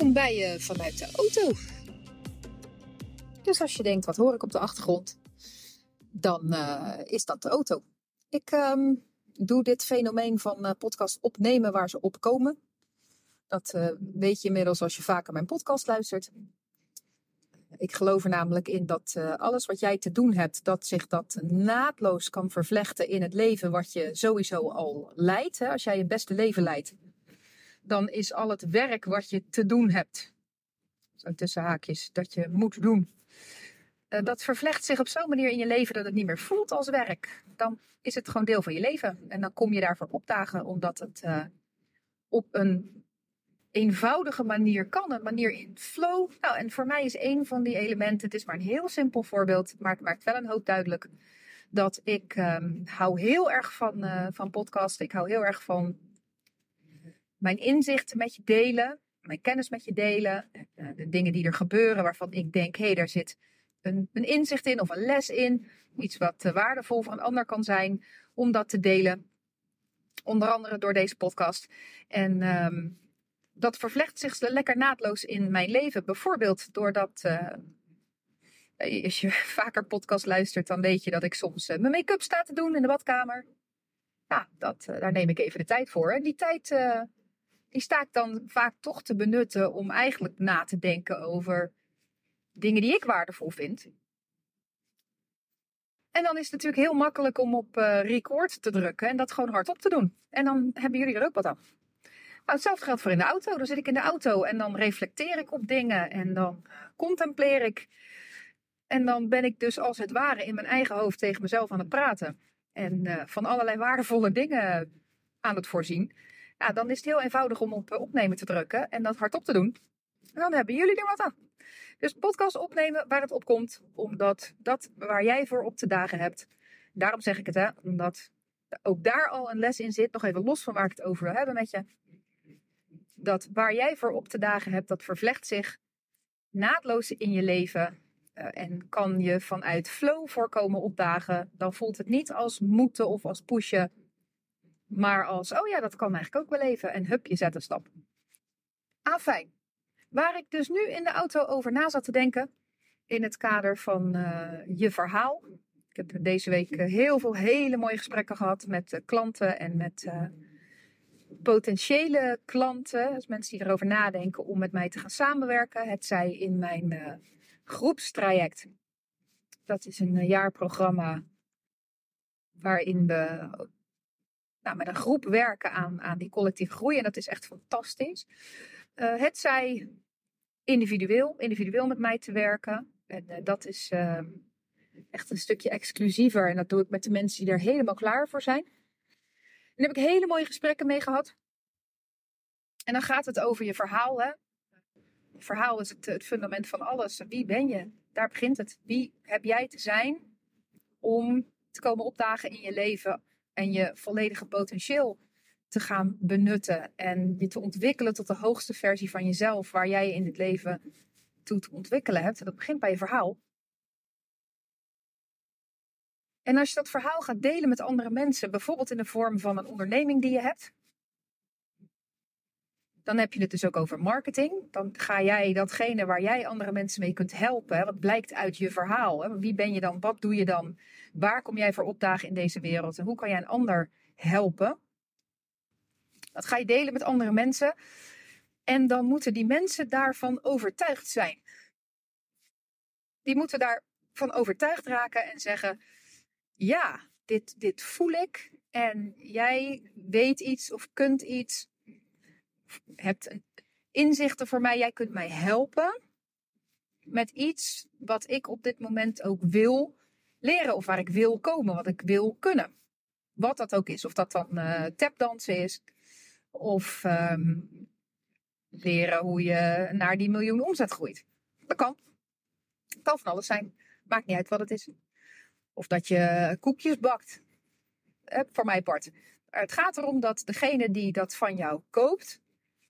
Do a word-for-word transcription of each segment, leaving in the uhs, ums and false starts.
welkom bij uh, Vanuit de Auto. Dus als je denkt, wat hoor ik op de achtergrond? Dan uh, is dat de auto. Ik um, doe dit fenomeen van uh, podcast opnemen waar ze op komen. Dat uh, weet je inmiddels als je vaker mijn podcast luistert. Ik geloof er namelijk in dat uh, alles wat jij te doen hebt, dat zich dat naadloos kan vervlechten in het leven wat je sowieso al leidt. Hè? Als jij je beste leven leidt, dan is al het werk wat je te doen hebt, zo tussen haakjes, dat je moet doen, uh, dat vervlecht zich op zo'n manier in je leven dat het niet meer voelt als werk. Dan is het gewoon deel van je leven. En dan kom je daarvoor opdagen, omdat het uh, op een eenvoudige manier kan, een manier in flow. Nou, en voor mij is een van die elementen, het is maar een heel simpel voorbeeld, maar het maakt wel een hoop duidelijk, dat ik um, hou heel erg van, uh, van podcasten. Ik hou heel erg van mijn inzichten met je delen, mijn kennis met je delen, uh, de dingen die er gebeuren waarvan ik denk, hé, hey, daar zit een, een inzicht in of een les in, iets wat uh, waardevol voor een ander kan zijn, om dat te delen, onder andere door deze podcast. En um, dat vervlecht zich lekker naadloos in mijn leven. Bijvoorbeeld doordat, uh, als je vaker podcast luistert, dan weet je dat ik soms uh, mijn make-up sta te doen in de badkamer. Nou, dat, uh, daar neem ik even de tijd voor. En die tijd uh, die sta ik dan vaak toch te benutten om eigenlijk na te denken over dingen die ik waardevol vind. En dan is het natuurlijk heel makkelijk om op uh, record te drukken en dat gewoon hardop te doen. En dan hebben jullie er ook wat aan. Nou, hetzelfde geldt voor in de auto. Dan zit ik in de auto en dan reflecteer ik op dingen en dan contempleer ik. En dan ben ik dus als het ware in mijn eigen hoofd tegen mezelf aan het praten. En uh, van allerlei waardevolle dingen aan het voorzien. Nou, dan is het heel eenvoudig om op uh, opnemen te drukken en dat hardop te doen. En dan hebben jullie er wat aan. Dus podcast opnemen waar het op komt. Omdat dat waar jij voor op te dagen hebt. Daarom zeg ik het, hè. Omdat ook daar al een les in zit. Nog even los van waar ik het over wil hebben met je. Dat waar jij voor op te dagen hebt, dat vervlecht zich naadloos in je leven. Uh, en kan je vanuit flow voorkomen opdagen. Dan voelt het niet als moeten of als pushen. Maar als, oh ja, dat kan eigenlijk ook wel even. En hup, je zet een stap. Afijn. Waar ik dus nu in de auto over na zat te denken. In het kader van uh, je verhaal. Ik heb deze week heel veel hele mooie gesprekken gehad met uh, klanten en met... Uh, potentiële klanten, dus mensen die erover nadenken om met mij te gaan samenwerken. Het zij in mijn uh, groepstraject. Dat is een uh, jaarprogramma waarin we nou, met een groep werken aan, aan die collectieve groei. En dat is echt fantastisch. Uh, het zij individueel, individueel met mij te werken. En uh, dat is uh, echt een stukje exclusiever. En dat doe ik met de mensen die er helemaal klaar voor zijn. Daar heb ik hele mooie gesprekken mee gehad. En dan gaat het over je verhaal. Hè? Het verhaal is het, het fundament van alles. Wie ben je? Daar begint het. Wie heb jij te zijn om te komen opdagen in je leven. En je volledige potentieel te gaan benutten. En je te ontwikkelen tot de hoogste versie van jezelf. Waar jij je in het leven toe te ontwikkelen hebt. En dat begint bij je verhaal. En als je dat verhaal gaat delen met andere mensen, bijvoorbeeld in de vorm van een onderneming die je hebt, dan heb je het dus ook over marketing. Dan ga jij datgene waar jij andere mensen mee kunt helpen, hè, wat blijkt uit je verhaal. Hè, wie ben je dan? Wat doe je dan? Waar kom jij voor opdagen in deze wereld? En hoe kan jij een ander helpen? Dat ga je delen met andere mensen. En dan moeten die mensen daarvan overtuigd zijn. Die moeten daarvan overtuigd raken en zeggen... Ja, dit, dit voel ik en jij weet iets of kunt iets, hebt inzichten voor mij, jij kunt mij helpen met iets wat ik op dit moment ook wil leren of waar ik wil komen, wat ik wil kunnen. Wat dat ook is, of dat dan uh, tapdansen is of um, leren hoe je naar die miljoen omzet groeit. Dat kan, dat kan van alles zijn, maakt niet uit wat het is. Of dat je koekjes bakt. Voor mijn part. Het gaat erom dat degene die dat van jou koopt,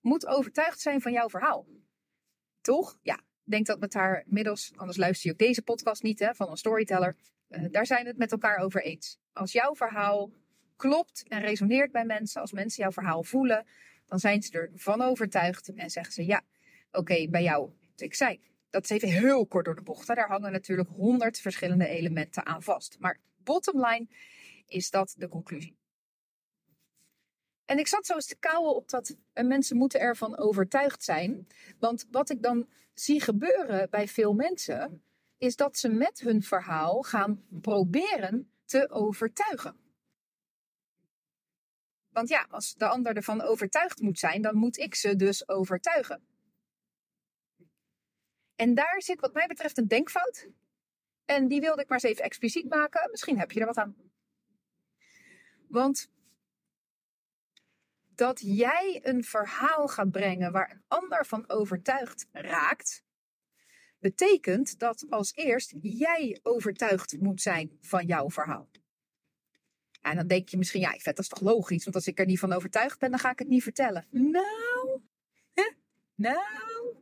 moet overtuigd zijn van jouw verhaal. Toch? Ja. Ik denk dat met haar middels, anders luister je ook deze podcast niet, hè, van een storyteller. Uh, daar zijn het met elkaar over eens. Als jouw verhaal klopt en resoneert bij mensen, als mensen jouw verhaal voelen, dan zijn ze ervan overtuigd en zeggen ze ja, oké, bij jou. Ik zei, dat is even heel kort door de bocht. Daar hangen natuurlijk honderd verschillende elementen aan vast. Maar bottom line is dat de conclusie. En ik zat zo eens te kauwen op dat mensen moeten ervan overtuigd zijn. Want wat ik dan zie gebeuren bij veel mensen, is dat ze met hun verhaal gaan proberen te overtuigen. Want ja, als de ander ervan overtuigd moet zijn, dan moet ik ze dus overtuigen. En daar zit wat mij betreft een denkfout. En die wilde ik maar eens even expliciet maken. Misschien heb je er wat aan. Want dat jij een verhaal gaat brengen waar een ander van overtuigd raakt, betekent dat als eerst jij overtuigd moet zijn van jouw verhaal. En dan denk je misschien, ja, vet, dat is toch logisch, want als ik er niet van overtuigd ben, dan ga ik het niet vertellen. Nou, huh? nou,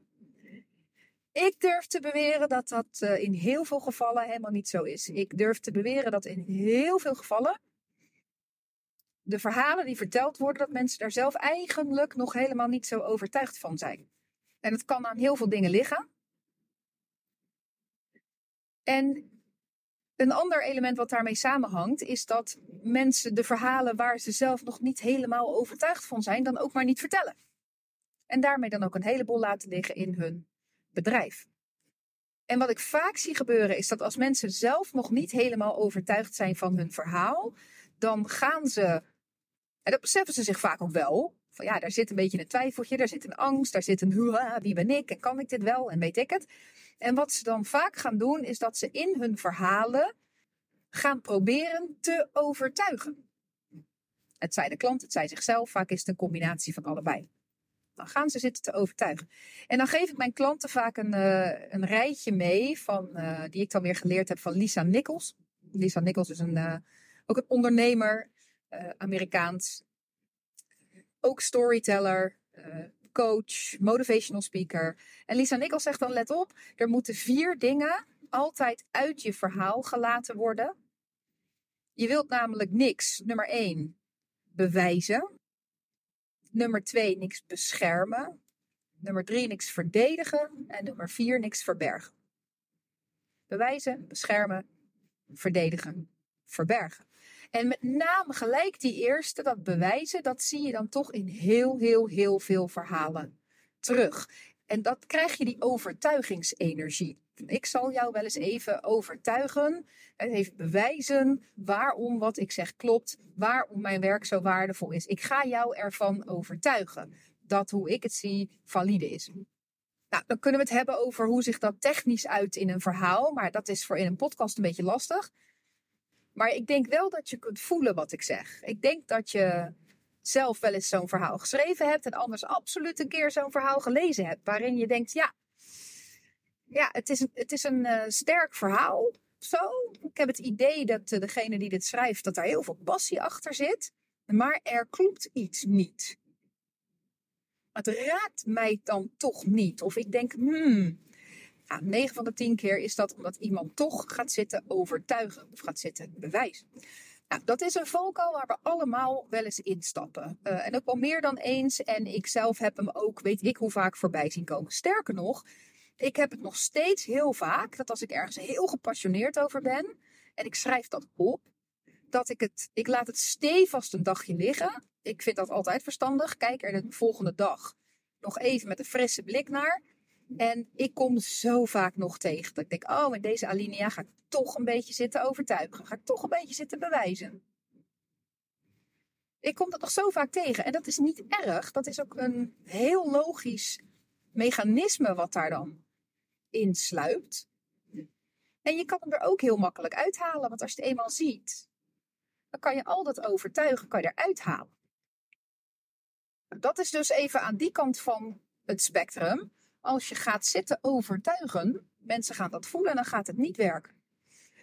ik durf te beweren dat dat uh, in heel veel gevallen helemaal niet zo is. Ik durf te beweren dat in heel veel gevallen de verhalen die verteld worden, dat mensen daar zelf eigenlijk nog helemaal niet zo overtuigd van zijn. En dat kan aan heel veel dingen liggen. En een ander element wat daarmee samenhangt, is dat mensen de verhalen waar ze zelf nog niet helemaal overtuigd van zijn, dan ook maar niet vertellen. En daarmee dan ook een heleboel laten liggen in hun bedrijf. En wat ik vaak zie gebeuren, is dat als mensen zelf nog niet helemaal overtuigd zijn van hun verhaal, dan gaan ze, en dat beseffen ze zich vaak ook wel, van ja, daar zit een beetje een twijfeltje, daar zit een angst, daar zit een hoera, wie ben ik en kan ik dit wel en weet ik het. En wat ze dan vaak gaan doen, is dat ze in hun verhalen gaan proberen te overtuigen. Het zij de klant, het zij zichzelf, vaak is het een combinatie van allebei. Dan gaan ze zitten te overtuigen. En dan geef ik mijn klanten vaak een, uh, een rijtje mee, van, uh, die ik dan weer geleerd heb van Lisa Nichols. Lisa Nichols is een, uh, ook een ondernemer, uh, Amerikaans. Ook storyteller, uh, coach, motivational speaker. En Lisa Nichols zegt dan, let op, er moeten vier dingen altijd uit je verhaal gelaten worden. Je wilt namelijk niks, nummer één, bewijzen. Nummer twee, niks beschermen. Nummer drie, niks verdedigen. En nummer vier, niks verbergen. Bewijzen, beschermen, verdedigen, verbergen. En met name gelijk die eerste, dat bewijzen, dat zie je dan toch in heel, heel, heel veel verhalen terug. En dat krijg je die overtuigingsenergie. Ik zal jou wel eens even overtuigen en even bewijzen waarom wat ik zeg klopt, waarom mijn werk zo waardevol is. Ik ga jou ervan overtuigen dat hoe ik het zie valide is. Nou, dan kunnen we het hebben over hoe zich dat technisch uit in een verhaal, maar dat is voor in een podcast een beetje lastig. Maar ik denk wel dat je kunt voelen wat ik zeg. Ik denk dat je zelf wel eens zo'n verhaal geschreven hebt en anders absoluut een keer zo'n verhaal gelezen hebt, waarin je denkt, ja, ja het is, het is een uh, sterk verhaal. Zo, ik heb het idee dat uh, degene die dit schrijft, dat daar heel veel passie achter zit, maar er klopt iets niet. Het raakt mij dan toch niet. Of ik denk, hmm... Ja, negen van de tien keer is dat omdat iemand toch gaat zitten overtuigen of gaat zitten bewijzen. Nou, dat is een valkuil waar we allemaal wel eens instappen. Uh, en ook wel meer dan eens. En ik zelf heb hem ook, weet ik hoe vaak, voorbij zien komen. Sterker nog, ik heb het nog steeds heel vaak dat als ik ergens heel gepassioneerd over ben en ik schrijf dat op, dat ik het, ik laat het stevast een dagje liggen. Ik vind dat altijd verstandig. Kijk er de volgende dag nog even met een frisse blik naar. En ik kom zo vaak nog tegen dat ik denk, oh, met deze alinea ga ik toch een beetje zitten overtuigen. Ga ik toch een beetje zitten bewijzen. Ik kom dat nog zo vaak tegen. En dat is niet erg. Dat is ook een heel logisch mechanisme wat daar dan in sluipt. En je kan hem er ook heel makkelijk uithalen. Want als je het eenmaal ziet, dan kan je al dat overtuigen kan je eruit halen. Dat is dus even aan die kant van het spectrum. Als je gaat zitten overtuigen, mensen gaan dat voelen en dan gaat het niet werken.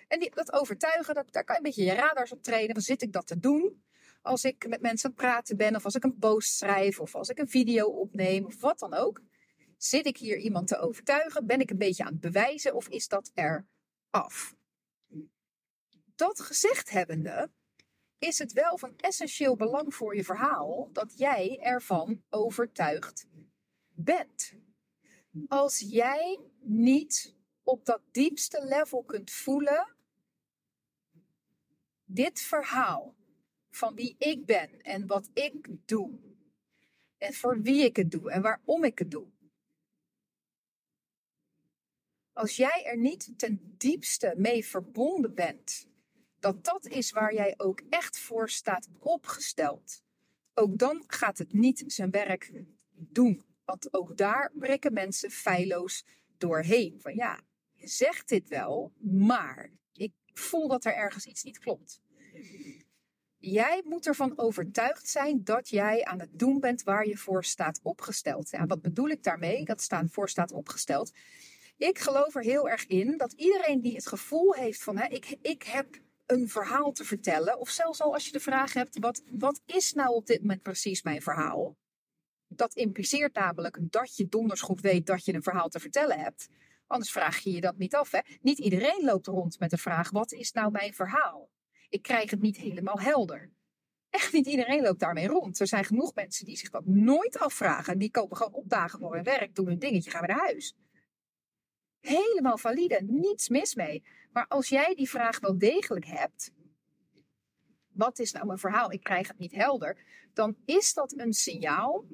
En die, dat overtuigen, dat, daar kan je een beetje je radars op trainen. Dan zit ik dat te doen als ik met mensen aan het praten ben of als ik een post schrijf of als ik een video opneem of wat dan ook. Zit ik hier iemand te overtuigen? Ben ik een beetje aan het bewijzen of is dat er af? Dat gezegd hebbende is het wel van essentieel belang voor je verhaal dat jij ervan overtuigd bent. als jij niet op dat diepste level kunt voelen, dit verhaal van wie ik ben en wat ik doe en voor wie ik het doe en waarom ik het doe. Als jij er niet ten diepste mee verbonden bent, dat dat is waar jij ook echt voor staat opgesteld, ook dan gaat het niet zijn werk doen. Want ook daar breken mensen feilloos doorheen. Van ja, je zegt dit wel, maar ik voel dat er ergens iets niet klopt. Jij moet ervan overtuigd zijn dat jij aan het doen bent waar je voor staat opgesteld. Ja, wat bedoel ik daarmee? Dat staan voor staat opgesteld. Ik geloof er heel erg in dat iedereen die het gevoel heeft van hè, ik, ik heb een verhaal te vertellen. Of zelfs al als je de vraag hebt, wat, wat is nou op dit moment precies mijn verhaal? Dat impliceert namelijk dat je donders goed weet dat je een verhaal te vertellen hebt. Anders vraag je je dat niet af. Hè? Niet iedereen loopt rond met de vraag, wat is nou mijn verhaal? Ik krijg het niet helemaal helder. Echt niet iedereen loopt daarmee rond. Er zijn genoeg mensen die zich dat nooit afvragen. Die komen gewoon opdagen voor hun werk, doen hun dingetje, gaan weer naar huis. Helemaal valide, niets mis mee. Maar als jij die vraag wel degelijk hebt, wat is nou mijn verhaal? Ik krijg het niet helder. Dan is dat een signaal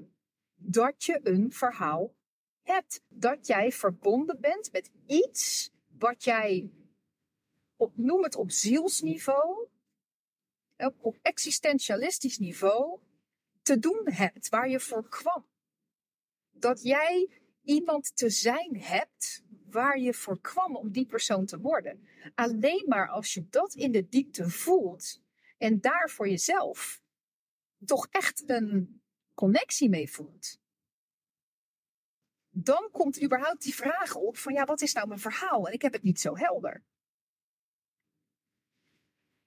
dat je een verhaal hebt. Dat jij verbonden bent met iets wat jij, op, noem het op zielsniveau, op, op existentialistisch niveau, te doen hebt. Waar je voor kwam. Dat jij iemand te zijn hebt waar je voor kwam om die persoon te worden. Alleen maar als je dat in de diepte voelt en daar voor jezelf toch echt een connectie mee voelt. Dan komt überhaupt die vraag op van ja, wat is nou mijn verhaal? En ik heb het niet zo helder.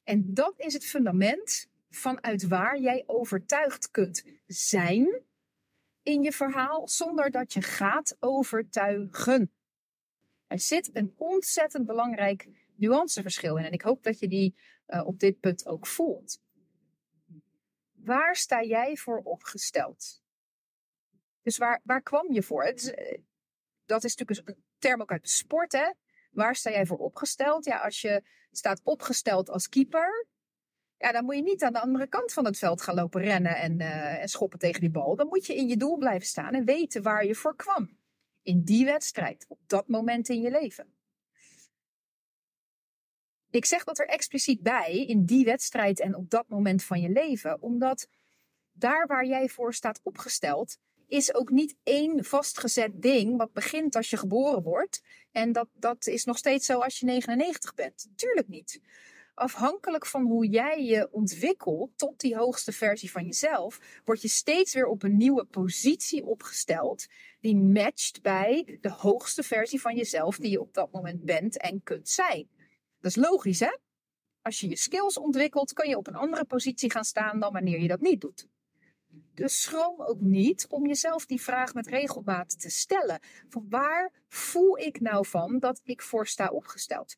En dat is het fundament vanuit waar jij overtuigd kunt zijn in je verhaal zonder dat je gaat overtuigen. Er zit een ontzettend belangrijk nuanceverschil in en ik hoop dat je die uh, op dit punt ook voelt. Waar sta jij voor opgesteld? Dus waar, waar kwam je voor? Het is, dat is natuurlijk een term ook uit de sport, hè? Waar sta jij voor opgesteld? Ja, als je staat opgesteld als keeper, ja, dan moet je niet aan de andere kant van het veld gaan lopen rennen en, uh, en schoppen tegen die bal. Dan moet je in je doel blijven staan en weten waar je voor kwam. In die wedstrijd, op dat moment in je leven. Ik zeg dat er expliciet bij, in die wedstrijd en op dat moment van je leven. Omdat daar waar jij voor staat opgesteld, is ook niet één vastgezet ding wat begint als je geboren wordt. En dat, dat is nog steeds zo als je negenennegentig bent. Tuurlijk niet. Afhankelijk van hoe jij je ontwikkelt tot die hoogste versie van jezelf, word je steeds weer op een nieuwe positie opgesteld die matcht bij de hoogste versie van jezelf die je op dat moment bent en kunt zijn. Dat is logisch, hè? Als je je skills ontwikkelt, kan je op een andere positie gaan staan dan wanneer je dat niet doet. Dus schroom ook niet om jezelf die vraag met regelmaat te stellen. Van waar voel ik nou van dat ik voor sta opgesteld?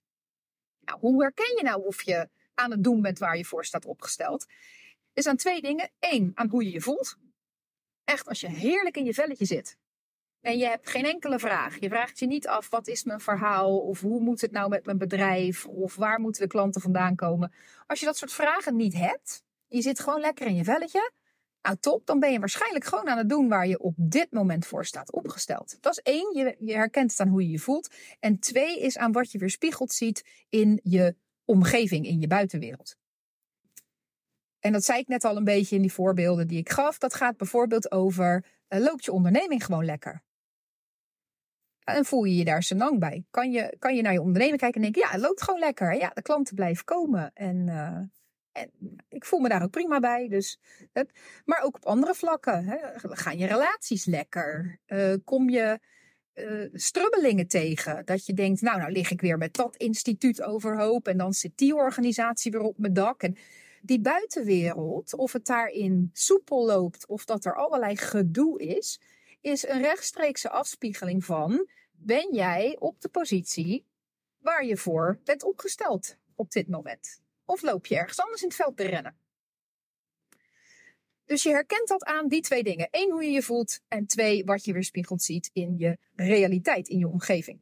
Nou, hoe herken je nou of je aan het doen bent waar je voor staat opgesteld? Is aan twee dingen. Eén, aan hoe je je voelt. Echt, als je heerlijk in je velletje zit. En je hebt geen enkele vraag. Je vraagt je niet af, wat is mijn verhaal? Of hoe moet het nou met mijn bedrijf? Of waar moeten de klanten vandaan komen? Als je dat soort vragen niet hebt, je zit gewoon lekker in je velletje. Nou top, dan ben je waarschijnlijk gewoon aan het doen waar je op dit moment voor staat opgesteld. Dat is één, je, je herkent het aan hoe je je voelt. En twee is aan wat je weerspiegeld ziet in je omgeving, in je buitenwereld. En dat zei ik net al een beetje in die voorbeelden die ik gaf. Dat gaat bijvoorbeeld over, uh, loopt je onderneming gewoon lekker? En voel je je daar senang bij? Kan je, kan je naar je onderneming kijken en denken, ja, het loopt gewoon lekker. Ja, de klanten blijven komen. En, uh, en ik voel me daar ook prima bij. Dus, het, maar ook op andere vlakken. Hè, gaan je relaties lekker? Uh, kom je uh, strubbelingen tegen? Dat je denkt, nou, nou lig ik weer met dat instituut overhoop. En dan zit die organisatie weer op mijn dak. En die buitenwereld, of het daarin soepel loopt, of dat er allerlei gedoe is, is een rechtstreekse afspiegeling van, ben jij op de positie waar je voor bent opgesteld op dit moment? Of loop je ergens anders in het veld te rennen? Dus je herkent dat aan, die twee dingen. Eén, hoe je je voelt. En twee, wat je weerspiegeld ziet in je realiteit, in je omgeving.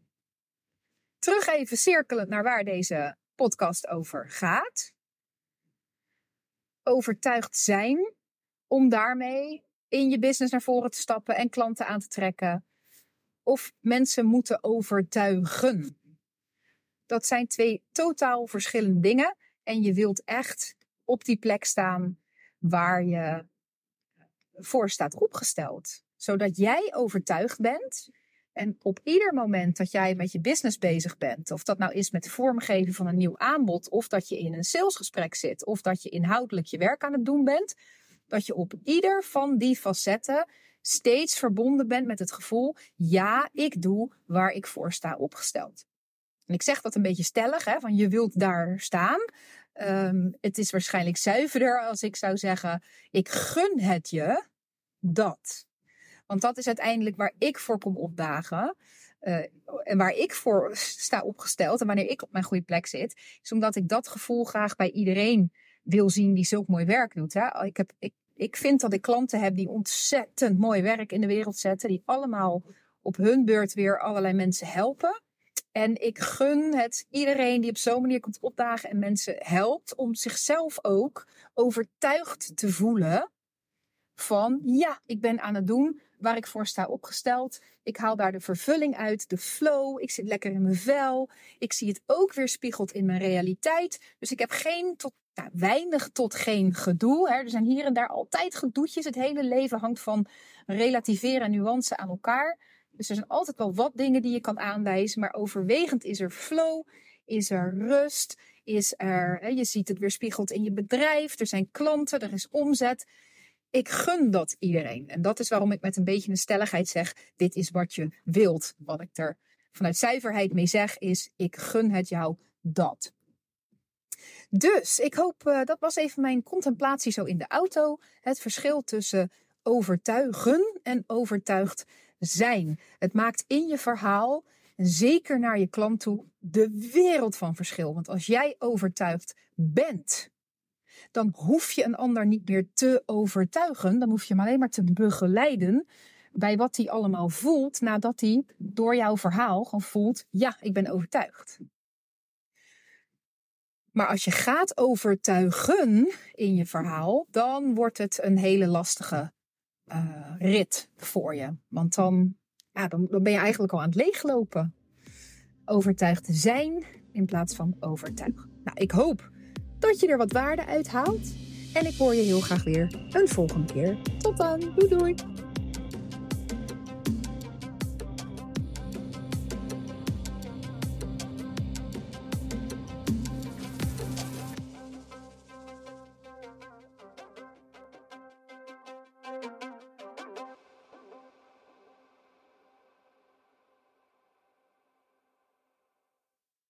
Terug even cirkelend naar waar deze podcast over gaat. Overtuigd zijn om daarmee in je business naar voren te stappen en klanten aan te trekken. Of mensen moeten overtuigen. Dat zijn twee totaal verschillende dingen. En je wilt echt op die plek staan waar je voor staat opgesteld. Zodat jij overtuigd bent. En op ieder moment dat jij met je business bezig bent. Of dat nou is met het vormgeven van een nieuw aanbod. Of dat je in een salesgesprek zit. Of dat je inhoudelijk je werk aan het doen bent. Dat je op ieder van die facetten steeds verbonden bent met het gevoel. Ja, ik doe waar ik voor sta opgesteld. En ik zeg dat een beetje stellig, hè, van je wilt daar staan. Um, het is waarschijnlijk zuiverder als ik zou zeggen, ik gun het je dat. Want dat is uiteindelijk waar ik voor kom opdagen. Uh, en waar ik voor sta opgesteld en wanneer ik op mijn goede plek zit. Is omdat ik dat gevoel graag bij iedereen wil zien die zulk mooi werk doet. Hè. Ik, heb, ik, ik vind dat ik klanten heb die ontzettend mooi werk in de wereld zetten. Die allemaal op hun beurt weer allerlei mensen helpen. En ik gun het iedereen die op zo'n manier komt opdagen en mensen helpt om zichzelf ook overtuigd te voelen van ja, ik ben aan het doen waar ik voor sta opgesteld. Ik haal daar de vervulling uit, de flow. Ik zit lekker in mijn vel. Ik zie het ook weer spiegeld in mijn realiteit. Dus ik heb geen tot, nou, weinig tot geen gedoe. Hè. Er zijn hier en daar altijd gedoetjes. Het hele leven hangt van relativeren en nuance aan elkaar. Dus er zijn altijd wel wat dingen die je kan aanwijzen. Maar overwegend is er flow, is er rust, is er, hè, je ziet het weerspiegeld in je bedrijf. Er zijn klanten, er is omzet. Ik gun dat iedereen. En dat is waarom ik met een beetje een stelligheid zeg, dit is wat je wilt. Wat ik er vanuit zuiverheid mee zeg is, ik gun het jou dat. Dus ik hoop, uh, dat was even mijn contemplatie zo in de auto. Het verschil tussen overtuigen en overtuigd zijn. Het maakt in je verhaal, zeker naar je klant toe, de wereld van verschil. Want als jij overtuigd bent, dan hoef je een ander niet meer te overtuigen. Dan hoef je hem alleen maar te begeleiden bij wat hij allemaal voelt, nadat hij door jouw verhaal gewoon voelt, ja, ik ben overtuigd. Maar als je gaat overtuigen in je verhaal, dan wordt het een hele lastige Uh, rit voor je. Want dan, ja, dan, dan ben je eigenlijk al aan het leeglopen. Overtuigd zijn in plaats van overtuigen. Nou, ik hoop dat je er wat waarde uit haalt. En ik hoor je heel graag weer een volgende keer. Tot dan. Doei doei.